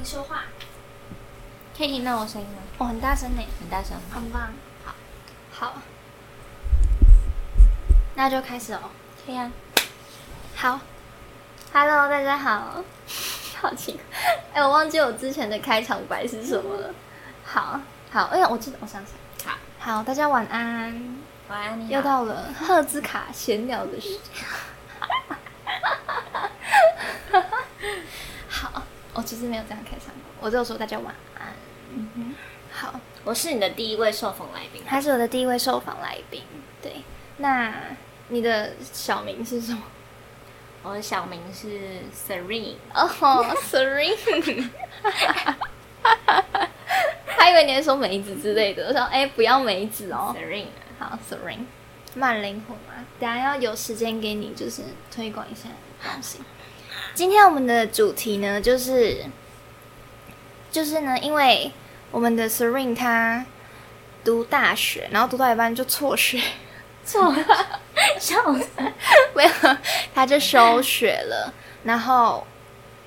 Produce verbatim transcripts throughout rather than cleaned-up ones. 你说话。可以听到我声音吗？哦，很大声呢，很大声，很棒。好，好，那就开始哦。可以啊。好 ，Hello， 大家好。好奇怪，哎、欸，我忘记我之前的开场白是什么了。好，好，哎、欸、呀，我记得，我想想。好，好，大家晚安。晚安，你好。又到了赫兹卡闲聊的时间。好，我其实没有这样开场，我只有说大家晚安。嗯哼，好，我是你的第一位受访来宾，他是我的第一位受访来宾。对，那你的小名是什么？我的小名是 Serene。 哦、oh, Serene。 他以为你在说梅子之类的，我说哎、欸，不要梅子哦， Serene。 好， Serene 慢灵魂啊，等一下要有时间给你就是推广一下东西。今天我们的主题呢，就是就是呢，因为我们的 Serene 她读大学，然后读到一半就辍学，错了，笑死，没有，他就休学了。然后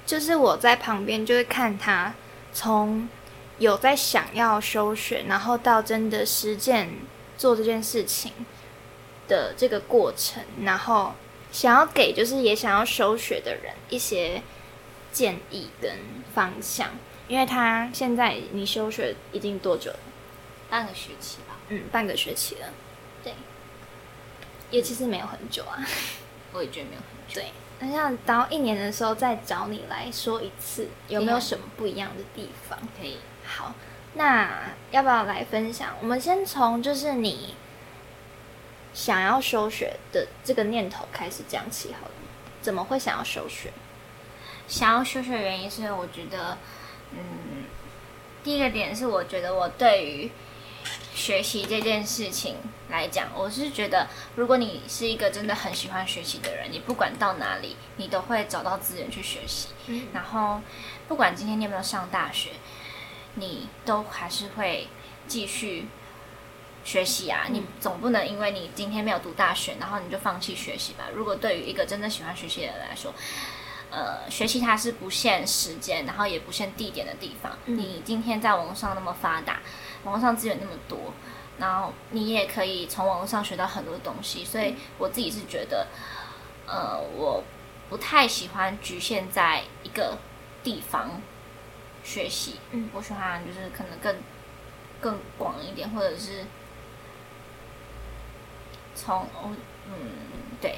就是我在旁边就会看他从有在想要休学，然后到真的实践做这件事情的这个过程，然后想要给就是也想要休学的人一些建议跟方向。因为他现在你休学已经多久了？半个学期吧。嗯，半个学期了。对。也其实没有很久啊，我也觉得没有很久。对，那像到一年的时候再找你来说一次，有没有什么不一样的地方？可以。好，那要不要来分享？我们先从就是你想要休学的这个念头开始讲起好了。怎么会想要休学？想要休学的原因是，我觉得，嗯，第一个点是我觉得我对于学习这件事情来讲，我是觉得如果你是一个真的很喜欢学习的人，你不管到哪里你都会找到资源去学习、嗯、然后不管今天你有没有上大学，你都还是会继续学习啊、嗯、你总不能因为你今天没有读大学然后你就放弃学习吧。如果对于一个真的喜欢学习的人来说，呃，学习它是不限时间然后也不限地点的地方、嗯、你今天在网络上那么发达，网络上资源那么多，然后你也可以从网络上学到很多东西。所以我自己是觉得呃，我不太喜欢局限在一个地方学习、嗯、我喜欢就是可能更更广一点，或者是从嗯对，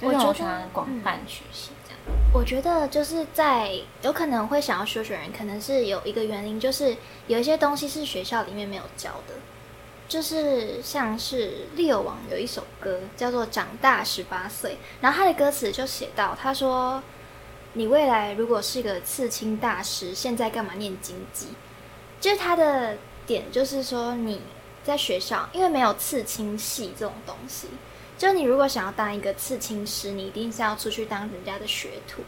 我觉得我喜欢广泛学习这样。我觉得就是在有可能会想要休学人，可能是有一个原因，就是有一些东西是学校里面没有教的，就是像是利友王有一首歌叫做《长大十八岁》，然后他的歌词就写到，他说：“你未来如果是个刺青大师，现在干嘛念经济？”就是他的点就是说你在学校因为没有刺青系这种东西。就你如果想要当一个刺青师，你一定是要出去当人家的学徒，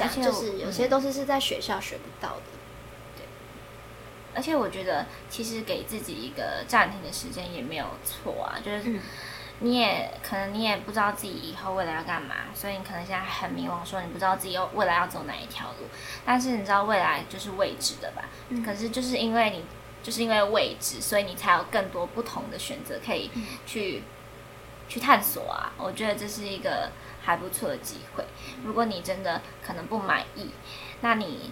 而且就是有些东西是在学校学不到的、嗯、对。而且我觉得其实给自己一个暂停的时间也没有错啊，就是你也、嗯、可能你也不知道自己以后未来要干嘛，所以你可能现在很迷惘，说你不知道自己未来要走哪一条路，但是你知道未来就是未知的吧、嗯、可是就是因为你就是因为未知，所以你才有更多不同的选择可以去、嗯去探索啊，我觉得这是一个还不错的机会。如果你真的可能不满意，那你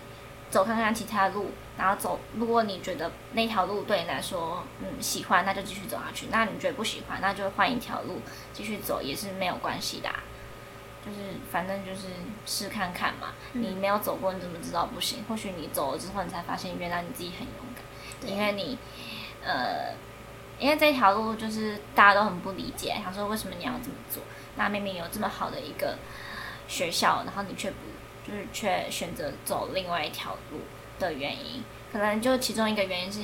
走看看其他路，然后走，如果你觉得那条路对你来说嗯喜欢，那就继续走下去，那你觉得不喜欢，那就换一条路继续走也是没有关系的啊。就是反正就是试看看嘛、嗯、你没有走过你怎么知道不行，或许你走了之后你才发现原来你自己很勇敢，因为你呃因为这条路就是大家都很不理解，想说为什么你要这么做？那明明有这么好的一个学校，然后你却不就是却选择走另外一条路的原因，可能就其中一个原因是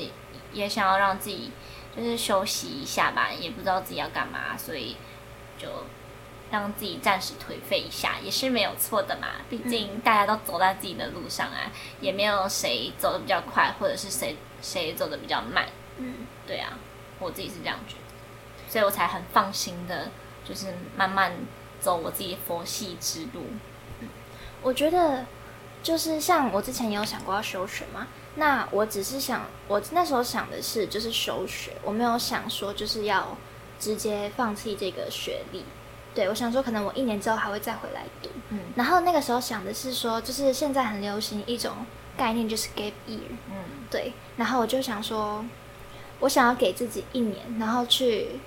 也想要让自己就是休息一下吧，也不知道自己要干嘛，所以就让自己暂时颓废一下也是没有错的嘛。毕竟大家都走在自己的路上啊，也没有谁走得比较快，或者是谁谁走得比较慢。嗯，对啊。我自己是这样觉得，所以我才很放心的就是慢慢走我自己佛系之路。我觉得就是像我之前有想过要休学嘛，那我只是想，我那时候想的是就是休学，我没有想说就是要直接放弃这个学历。对，我想说可能我一年之后还会再回来读。嗯，然后那个时候想的是说，就是现在很流行一种概念，就是 gap year。嗯，对。然后我就想说，我想要给自己一年，然后去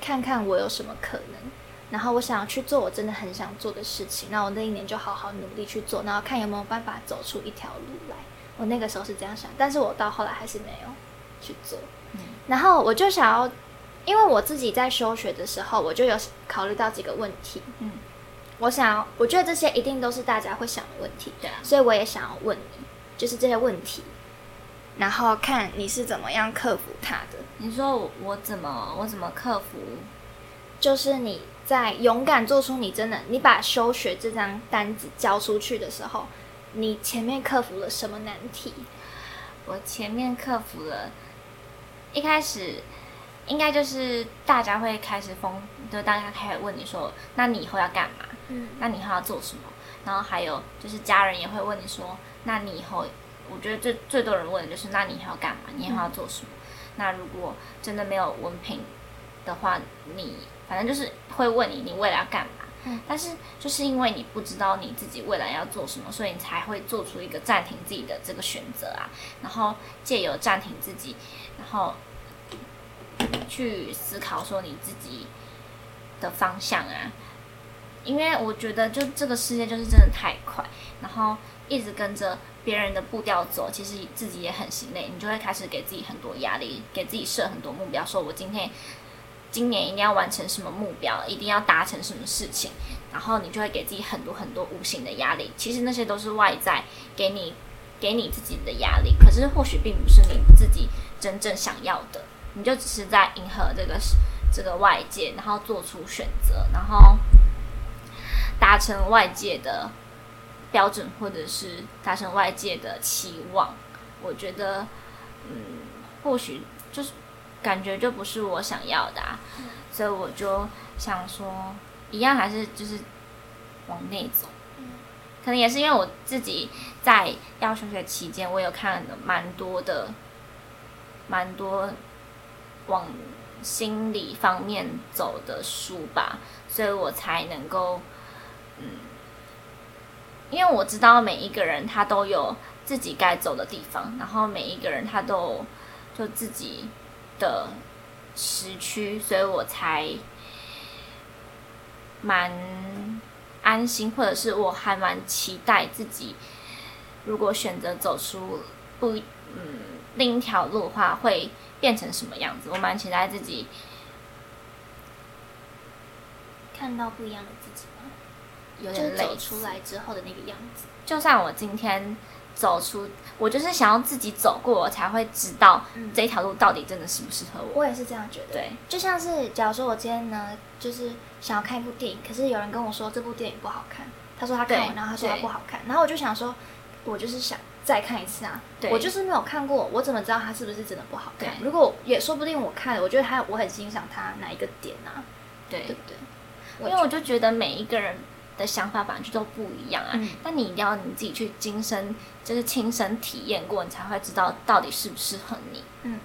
看看我有什么可能。然后我想要去做我真的很想做的事情，那我那一年就好好努力去做，然后看有没有办法走出一条路来。我那个时候是这样想，但是我到后来还是没有去做。嗯，然后我就想要，因为我自己在休学的时候，我就有考虑到几个问题。嗯，我想，我觉得这些一定都是大家会想的问题。对啊，所以我也想要问你，就是这些问题，然后看你是怎么样克服它的。你说我，我怎么，我怎么克服？就是你在勇敢做出你真的，你把休学这张单子交出去的时候，你前面克服了什么难题？我前面克服了，一开始应该就是大家会开始疯，就大家开始问你说，那你以后要干嘛？嗯，那你以后要做什么？然后还有就是家人也会问你说，那你以后，我觉得最最多人问的就是，那你以后要干嘛？你以后要做什么？嗯，那如果真的没有文凭的话，你反正就是会问你，你未来要干嘛？嗯，但是就是因为你不知道你自己未来要做什么，所以你才会做出一个暂停自己的这个选择啊，然后借由暂停自己，然后去思考说你自己的方向啊。因为我觉得就这个世界就是真的太快，然后一直跟着别人的步调走，其实自己也很心累，你就会开始给自己很多压力，给自己设很多目标，说我今天今年一定要完成什么目标，一定要达成什么事情，然后你就会给自己很多很多无形的压力。其实那些都是外在给你给你自己的压力，可是或许并不是你自己真正想要的，你就只是在迎合这个这个外界，然后做出选择，然后达成外界的标准，或者是达成外界的期望。我觉得，嗯，或许就是感觉就不是我想要的啊，嗯，所以我就想说，一样还是就是往内走。嗯，可能也是因为我自己在要休学期间，我有看了蛮多的，蛮多往心理方面走的书吧，所以我才能够，嗯，因为我知道每一个人他都有自己该走的地方，然后每一个人他都就自己的时区，所以我才蛮安心，或者是我还蛮期待自己如果选择走出不嗯另一条路的话会变成什么样子。我蛮期待自己看到不一样的自己吗？有点累，就走出来之后的那个样子。就算我今天走出，我就是想要自己走过，我才会知道这条路到底真的适不适合我。嗯，我也是这样觉得。对，就像是假如说我今天呢，就是想要看一部电影，可是有人跟我说这部电影不好看，他说他看完，然后他说他不好看，然后我就想说，我就是想再看一次啊，我就是没有看过，我怎么知道他是不是真的不好看？如果也说不定我看了，我觉得他我很欣赏他哪一个点啊，对对不对？因为我就觉得每一个人的想法本来就都不一样啊，嗯，但你一定要你自己去亲身，就是亲身体验过，你才会知道到底适不适合你。嗯，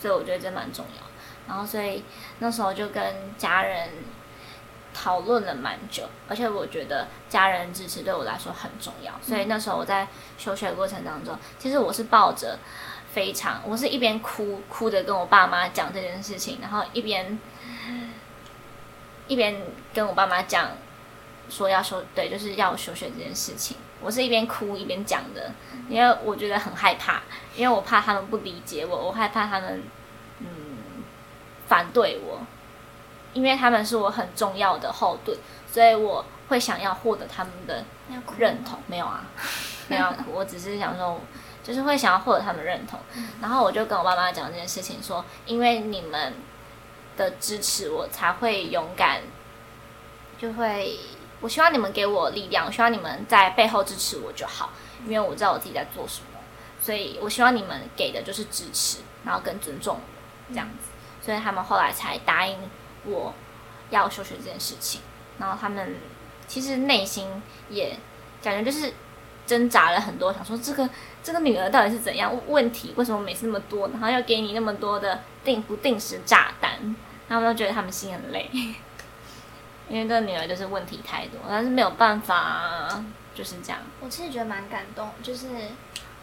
所以我觉得这蛮重要。然后，所以那时候就跟家人讨论了蛮久，而且我觉得家人支持对我来说很重要。所以那时候我在休学过程当中，其实我是抱着非常，我是一边哭哭着跟我爸妈讲这件事情，然后一边一边跟我爸妈讲。说要休，对，就是要休学这件事情，我是一边哭一边讲的，因为我觉得很害怕，因为我怕他们不理解我，我害怕他们，嗯，反对我，因为他们是我很重要的后盾，所以我会想要获得他们的认同。没有啊，没有哭，我只是想说，就是会想要获得他们认同。然后我就跟我爸妈讲这件事情，说因为你们的支持，我才会勇敢，就会。我希望你们给我力量，我希望你们在背后支持我就好，因为我知道我自己在做什么，所以我希望你们给的就是支持，然后更尊重我这样子。所以他们后来才答应我要休学这件事情。然后他们其实内心也感觉就是挣扎了很多，想说这个这个女儿到底是怎样，问题为什么每次那么多，然后要给你那么多的定不定时炸弹，他们都觉得他们心很累，因为这女儿就是问题太多，但是没有办法，就是这样。我其实觉得蛮感动，就是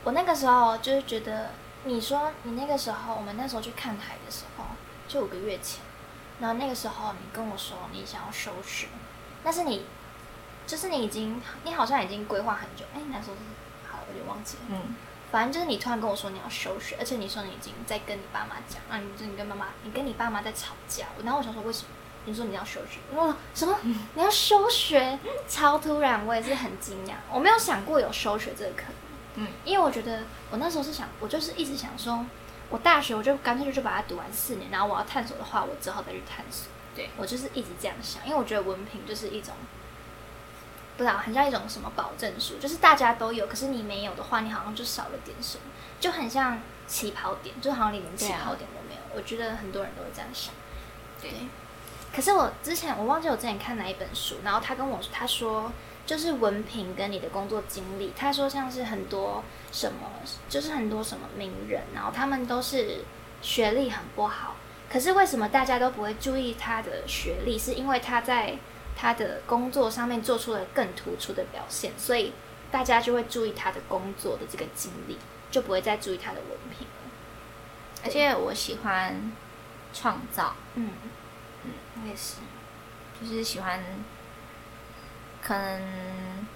我那个时候就是觉得，你说你那个时候，我们那时候去看海的时候，就五个月前，然后那个时候你跟我说你想要休学，但是你就是你已经，你好像已经规划很久，哎，那时候是好，我有点忘记了，嗯，反正就是你突然跟我说你要休学，而且你说你已经在跟你爸妈讲，啊，你就是你跟妈妈，你跟你爸妈在吵架，然后我想说为什么？你说你要休学，我说什么？你要休学？超突然，我也是很惊讶，我没有想过有休学这个可能，嗯，因为我觉得我那时候是想，我就是一直想说，我大学我就干脆就把它读完四年，然后我要探索的话，我之后再去探索。对，我就是一直这样想，因为我觉得文凭就是一种，不知道，很像一种什么保证书，就是大家都有，可是你没有的话，你好像就少了点什么，就很像起跑点，就好像你连起跑点都没有，啊，我觉得很多人都会这样想。对。对，可是我之前我忘记我之前看哪一本书，然后他跟我说，他说就是文凭跟你的工作经历，他说像是很多什么，就是很多什么名人，然后他们都是学历很不好，可是为什么大家都不会注意他的学历，是因为他在他的工作上面做出了更突出的表现，所以大家就会注意他的工作的这个经历，就不会再注意他的文凭了。而且我喜欢创造，嗯嗯，我也是，就是喜欢，可能，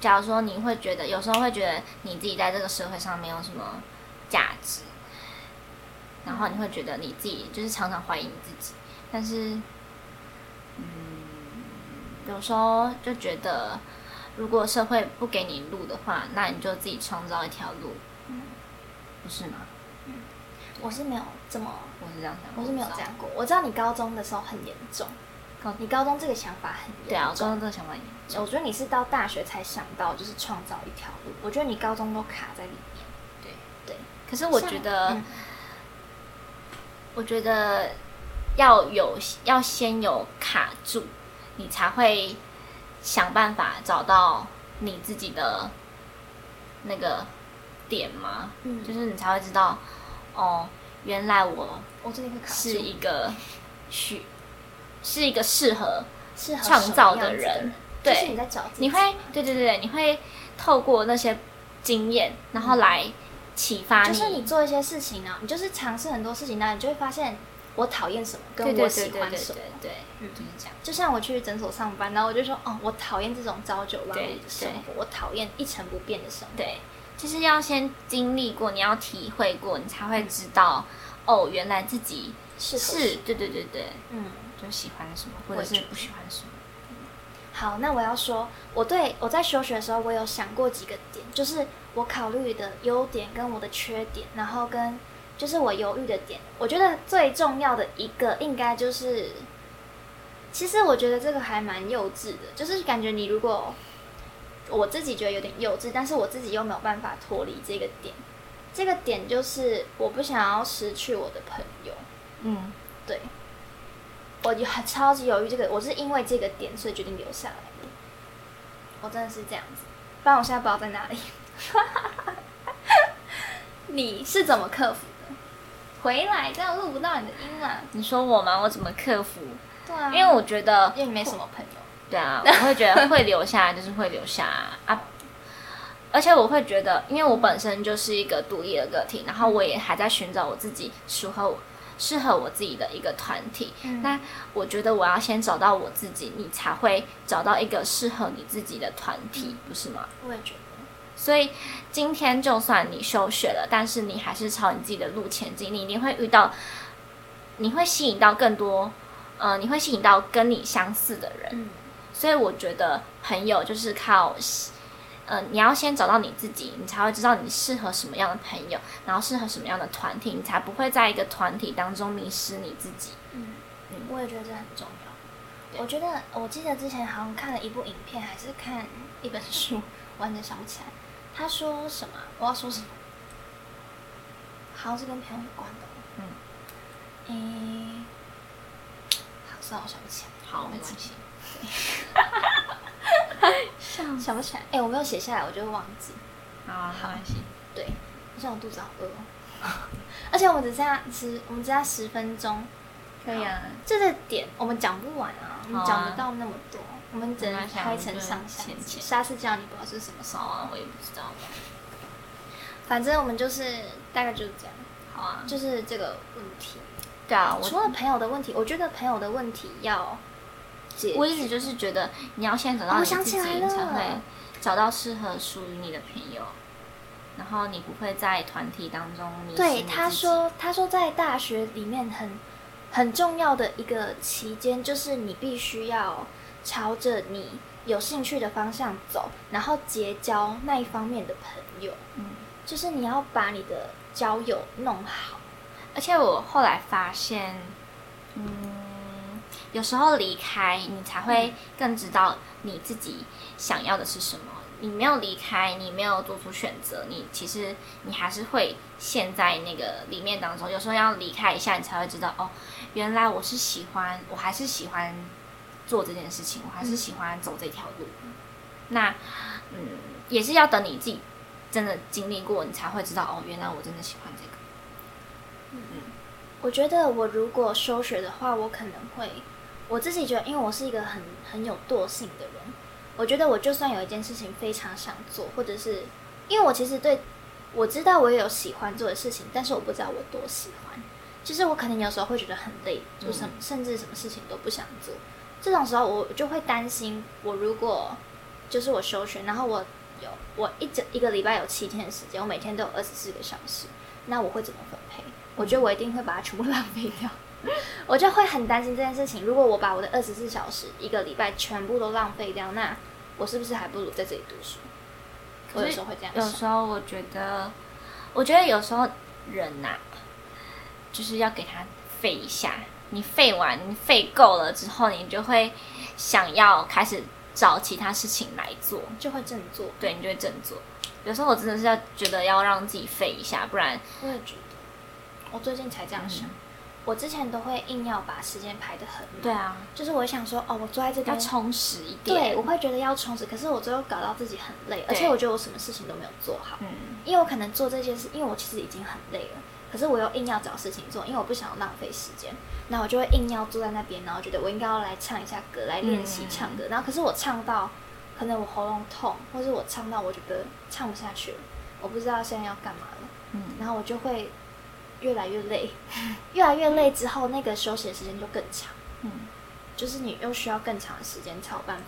假如说你会觉得，有时候会觉得你自己在这个社会上没有什么价值，然后你会觉得你自己就是常常怀疑你自己，但是。嗯，有时候就觉得，如果社会不给你路的话，那你就自己创造一条路，嗯，不是吗？嗯，我是没有这么，我是这样想，我是没有这样过。我知道你高中的时候很严重，高你高中这个想法很严重，对啊，我高中这个想法很严重。我觉得你是到大学才想到就是创造一条路，我觉得你高中都卡在里面，对对。可是我觉得，嗯、我觉得。要有要先有卡住，你才会想办法找到你自己的那个点嘛，嗯，就是你才会知道，哦，原来我是一个需是一个适合创造的人，对，就是你在找自己，你会对对对，你会透过那些经验，然后来启发你，就是你做一些事情呢，你就是尝试很多事情呢，你就会发现。我讨厌什么，跟我喜欢什么，对，嗯，就是这样。就像我去诊所上班，然后我就说，哦，我讨厌这种朝九晚五的生活，我讨厌一成不变的生活。对，就是要先经历过，你要体会过，你才会知道，嗯、哦，原来自己是，是，对对对对，嗯，就喜欢什么，或者是不喜欢什么。嗯、好，那我要说，我对我在休学的时候，我有想过几个点，就是我考虑的优点跟我的缺点，然后跟。就是我犹豫的点，我觉得最重要的一个应该就是，其实我觉得这个还蛮幼稚的，就是感觉你如果我自己觉得有点幼稚，但是我自己又没有办法脱离这个点，这个点就是我不想要失去我的朋友，嗯，对，我超级犹豫这个，我是因为这个点所以决定留下来的，我真的是这样子，不然我现在不知道在哪里。你是怎么克服的？回来这样录不到你的音啦。你说我吗？我怎么克服？对啊，因为我觉得因为你没什么朋友。对啊，我会觉得会留下就是会留下啊，而且我会觉得，因为我本身就是一个独立的个体，然后我也还在寻找我自己适合我适合我自己的一个团体。嗯、那我觉得我要先找到我自己，你才会找到一个适合你自己的团体，不是吗？我也觉得。所以今天就算你休学了，但是你还是朝你自己的路前进，你一定会遇到，你会吸引到更多，呃，你会吸引到跟你相似的人。嗯、所以我觉得朋友就是靠，呃，你要先找到你自己，你才会知道你适合什么样的朋友，然后适合什么样的团体，你才不会在一个团体当中迷失你自己。嗯，嗯我也觉得这很重要。我觉得我记得之前好像看了一部影片，还是看一本书，完全想不起来。他说什么？我要说什么？好像是跟朋友有关的。嗯。诶，好，算了，我想不起来。好，没关系。想不起来，哎、欸，我没有写下来，我就会忘记。好啊，没关系。对，我想我肚子好饿哦。而且我们只剩下十，我们只剩下十分钟。可以啊。这个点我们讲不完啊，我们讲不到那么多，啊、我们只能开成上下集。下次这样你不知道是什么时候啊？我也不知道。反正我们就是大概就是这样。好啊。就是这个问题。对啊，除了朋友的问题，我觉得朋友的问题要解决。我一直就是觉得你要先找到你自己，你才会找到适合属于你的朋友，然后你不会在团体当中迷失你自己。对，他说，他说在大学里面很很重要的一个期间，就是你必须要朝着你有兴趣的方向走，然后结交那一方面的朋友。嗯，就是你要把你的交友弄好。而且我后来发现，嗯，有时候离开你才会更知道你自己想要的是什么。你没有离开，你没有做出选择，你其实你还是会陷在那个里面当中。有时候要离开一下，你才会知道哦，原来我是喜欢，我还是喜欢做这件事情，我还是喜欢走这条路。嗯那嗯，也是要等你自己真的经历过，你才会知道哦，原来我真的喜欢这个。嗯，我觉得我如果休学的话，我可能会，我自己觉得，因为我是一个很很有惰性的人，我觉得我就算有一件事情非常想做，或者是因为我其实对我知道我也有喜欢做的事情，但是我不知道我多喜欢，就是我可能有时候会觉得很累，就什么、嗯、甚至什么事情都不想做，这种时候我就会担心，我如果就是我休学，然后我有我一整一个礼拜有七天的时间，我每天都有二十四个小时，那我会怎么分配？我觉得我一定会把它全部浪费掉，我就会很担心这件事情。如果我把我的二十四小时、一个礼拜全部都浪费掉，那我是不是还不如在这里读书？我有时候会这样想。有时候我觉得，我觉得有时候人呐、啊，就是要给他废一下。你废完，你废够了之后，你就会想要开始找其他事情来做，就会振作。对，你就会振作。有时候我真的是要觉得要让自己废一下，不然我也觉得。我最近才这样想、嗯，我之前都会硬要把时间排得很满。对啊，就是我想说，哦，我坐在这边要充实一点。对，我会觉得要充实，可是我最后搞到自己很累，而且我觉得我什么事情都没有做好。嗯，因为我可能做这件事，因为我其实已经很累了，可是我又硬要找事情做，因为我不想浪费时间。然后我就会硬要坐在那边，然后觉得我应该要来唱一下歌，来练习唱歌。嗯、然后可是我唱到，可能我喉咙痛，或是我唱到我觉得唱不下去了，我不知道现在要干嘛了。嗯，然后我就会。越来越累，越来越累之后，那个休息的时间就更长。嗯，就是你又需要更长的时间才有办法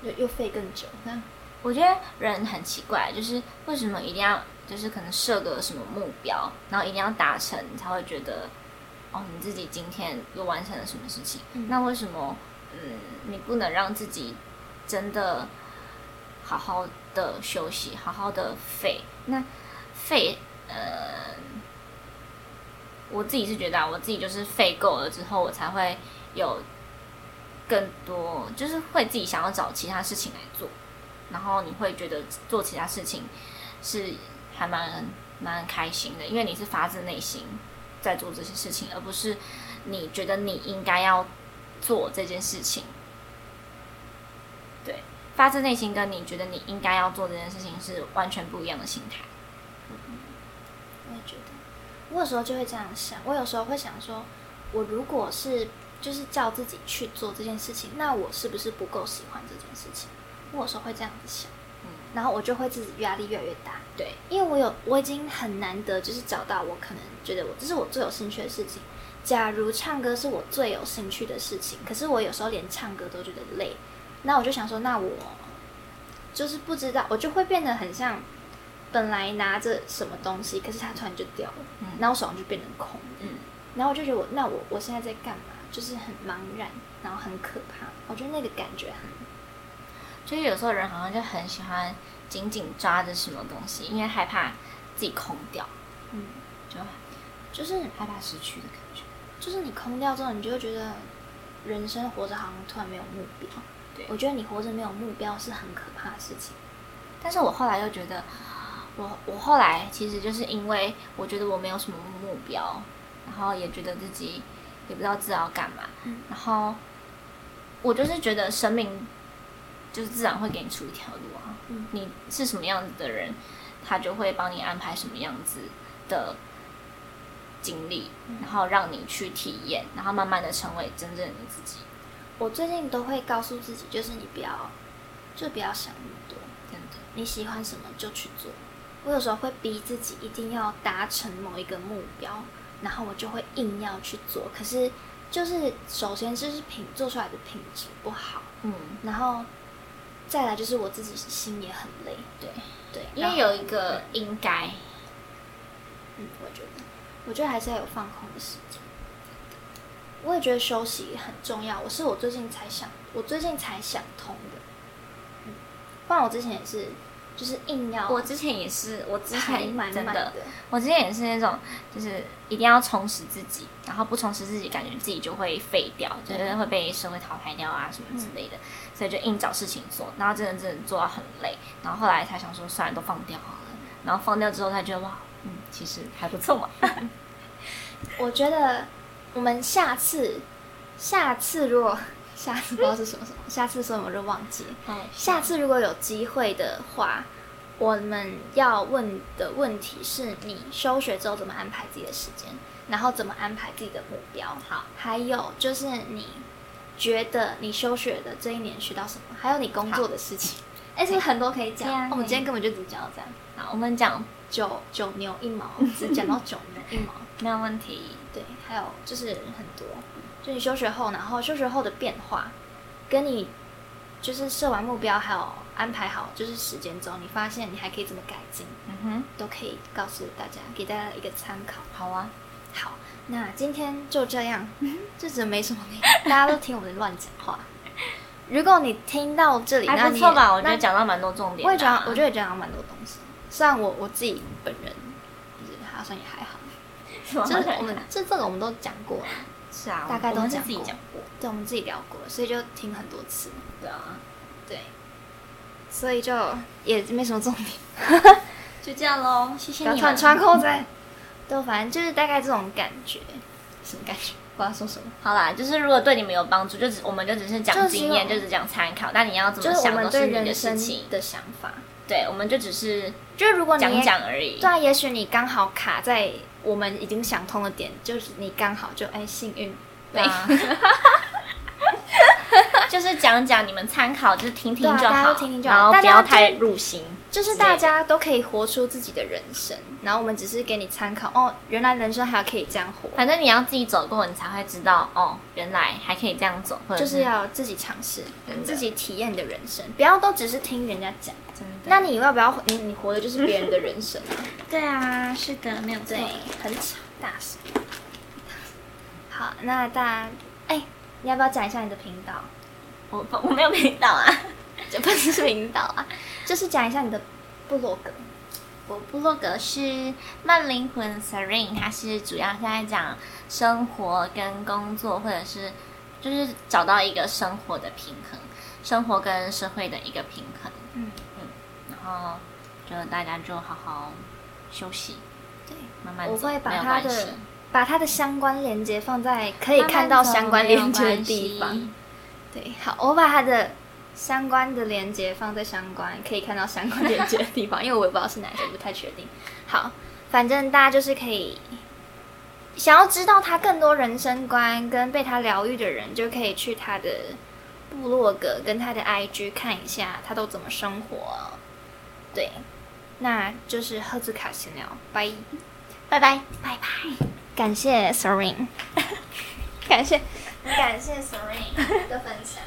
那个，又又费更久。那我觉得人很奇怪，就是为什么一定要，就是可能设个什么目标，然后一定要达成，你才会觉得，哦，你自己今天又完成了什么事情？嗯、那为什么，嗯，你不能让自己真的好好的休息，好好的废？那废，呃。我自己是觉得、啊，我自己就是废够了之后，我才会有更多，就是会自己想要找其他事情来做，然后你会觉得做其他事情是还蛮蛮开心的，因为你是发自内心在做这些事情，而不是你觉得你应该要做这件事情。对，发自内心跟你觉得你应该要做这件事情是完全不一样的心态。嗯，我也觉得。我有时候就会这样想，我有时候会想说，我如果是就是叫自己去做这件事情，那我是不是不够喜欢这件事情？我有时候会这样子想，嗯，然后我就会自己压力越来越大。对，因为我有我已经很难得就是找到我可能觉得我这是我最有兴趣的事情。假如唱歌是我最有兴趣的事情，可是我有时候连唱歌都觉得累，那我就想说，那我就是不知道，我就会变得很像。本来拿着什么东西，可是它突然就掉了，嗯、然后手上就变成空的、嗯，然后我就觉得我那我我现在在干嘛？就是很茫然，然后很可怕。我觉得那个感觉很，就是有时候人好像就很喜欢紧紧抓着什么东西，因为害怕自己空掉，嗯，就就是害怕失去的感觉。就是你空掉之后，你就会觉得人生活着好像突然没有目标。对，我觉得你活着没有目标是很可怕的事情。但是我后来又觉得。我我后来其实就是因为我觉得我没有什么目标，然后也觉得自己也不知道自己要干嘛，嗯、然后我就是觉得生命就是自然会给你出一条路啊。嗯、你是什么样子的人，他就会帮你安排什么样子的经历，然后让你去体验，然后慢慢的成为真正的你自己。我最近都会告诉自己，就是你不要，就不要想那么多，真的，你喜欢什么就去做。我有时候会逼自己一定要达成某一个目标，然后我就会硬要去做，可是就是首先就是品做出来的品质不好，嗯，然后再来就是我自己心也很累，对对，因为有一个应该，嗯，我觉得，我觉得还是要有放空的时间。我也觉得休息很重要，我是我最近才想，我最近才想通的，嗯，不然我之前也是。就是硬要，我之前也是，我之前满满真的，我之前也是那种，就是一定要充实自己，然后不充实自己，感觉自己就会废掉，就是会被社会淘汰掉啊什么之类的，嗯、所以就硬找事情做，然后真的真的做到很累，然后后来才想说，算了，都放掉好了，然后放掉之后才觉得哇，嗯，其实还不错嘛。我觉得我们下次，下次如果。下次不知道是什么什么，下次说我就忘记。下次如果有机会的话，我们要问的问题是你休学之后怎么安排自己的时间，然后怎么安排自己的目标。好，还有就是你觉得你休学的这一年学到什么，还有你工作的事情。哎，是不是很多可以讲？我们今天根本就只讲到这样。好，我们讲九九牛一毛，只讲到九牛一毛，没有问题。对，还有就是很多。就你休学后，然后休学后的变化，跟你就是设完目标，还有安排好就是时间之后，你发现你还可以怎么改进，嗯哼，都可以告诉大家，给大家一个参考。好啊，好，那今天就这样，这只没什么内容，大家都听我们乱讲话。如果你听到这里，还不错吧？我觉得讲到蛮多重点的、啊，我也讲，我觉得讲到蛮多东西。虽然我我自己本人，好像也还好，就是我们这这个我们都讲过了、啊。是啊，大概都讲 过, 过，对，我们自己聊过，所以就听很多次。对啊，对，所以就也没什么重点，就这样咯，谢谢你们。穿穿扣子，对，反正就是大概这种感觉，什么感觉？不知道说什么。好啦，就是如果对你们有帮助，就只我们就只是讲经验，就只讲参考。但你要怎么想都是你的事情的想法。对，我们就只是就如果你讲讲而已。对啊，也许你刚好卡在。我们已经想通了点，就是你刚好就哎幸运，对，就是讲讲你们参考，就是听听就好，啊、大家都听听就好，然后不要太入心，就是大家都可以活出自己的人生，然后我们只是给你参考哦，原来人生还可以这样活，反正你要自己走过，你才会知道哦，原来还可以这样走，或者是就是要自己尝试，自己体验你的人生，不要都只是听人家讲。那你要不要你你活的就是别人的人生啊？对啊，是的，没有错。对，很吵，大声。好，那大家，哎，你要不要讲一下你的频道？我我没有频道啊，这不是频道啊，就是讲一下你的部落格。我部落格是慢灵魂 Serene， 它是主要是在讲生活跟工作，或者是就是找到一个生活的平衡，生活跟社会的一个平衡。嗯。然后就大家就好好休息，对，慢慢走，我会把它的把它的相关连接放在可以看到相关连接的地方。慢慢对，好，我把它的相关的连接放在相关可以看到相关连接的地方，因为我也不知道是哪个，不太确定。好，反正大家就是可以想要知道他更多人生观跟被他疗愈的人，就可以去他的部落格跟他的 I G 看一下他都怎么生活。对，那就是赫兹卡闲聊，拜拜拜拜拜，感谢 Serene， 感谢感谢 Serene 的分享。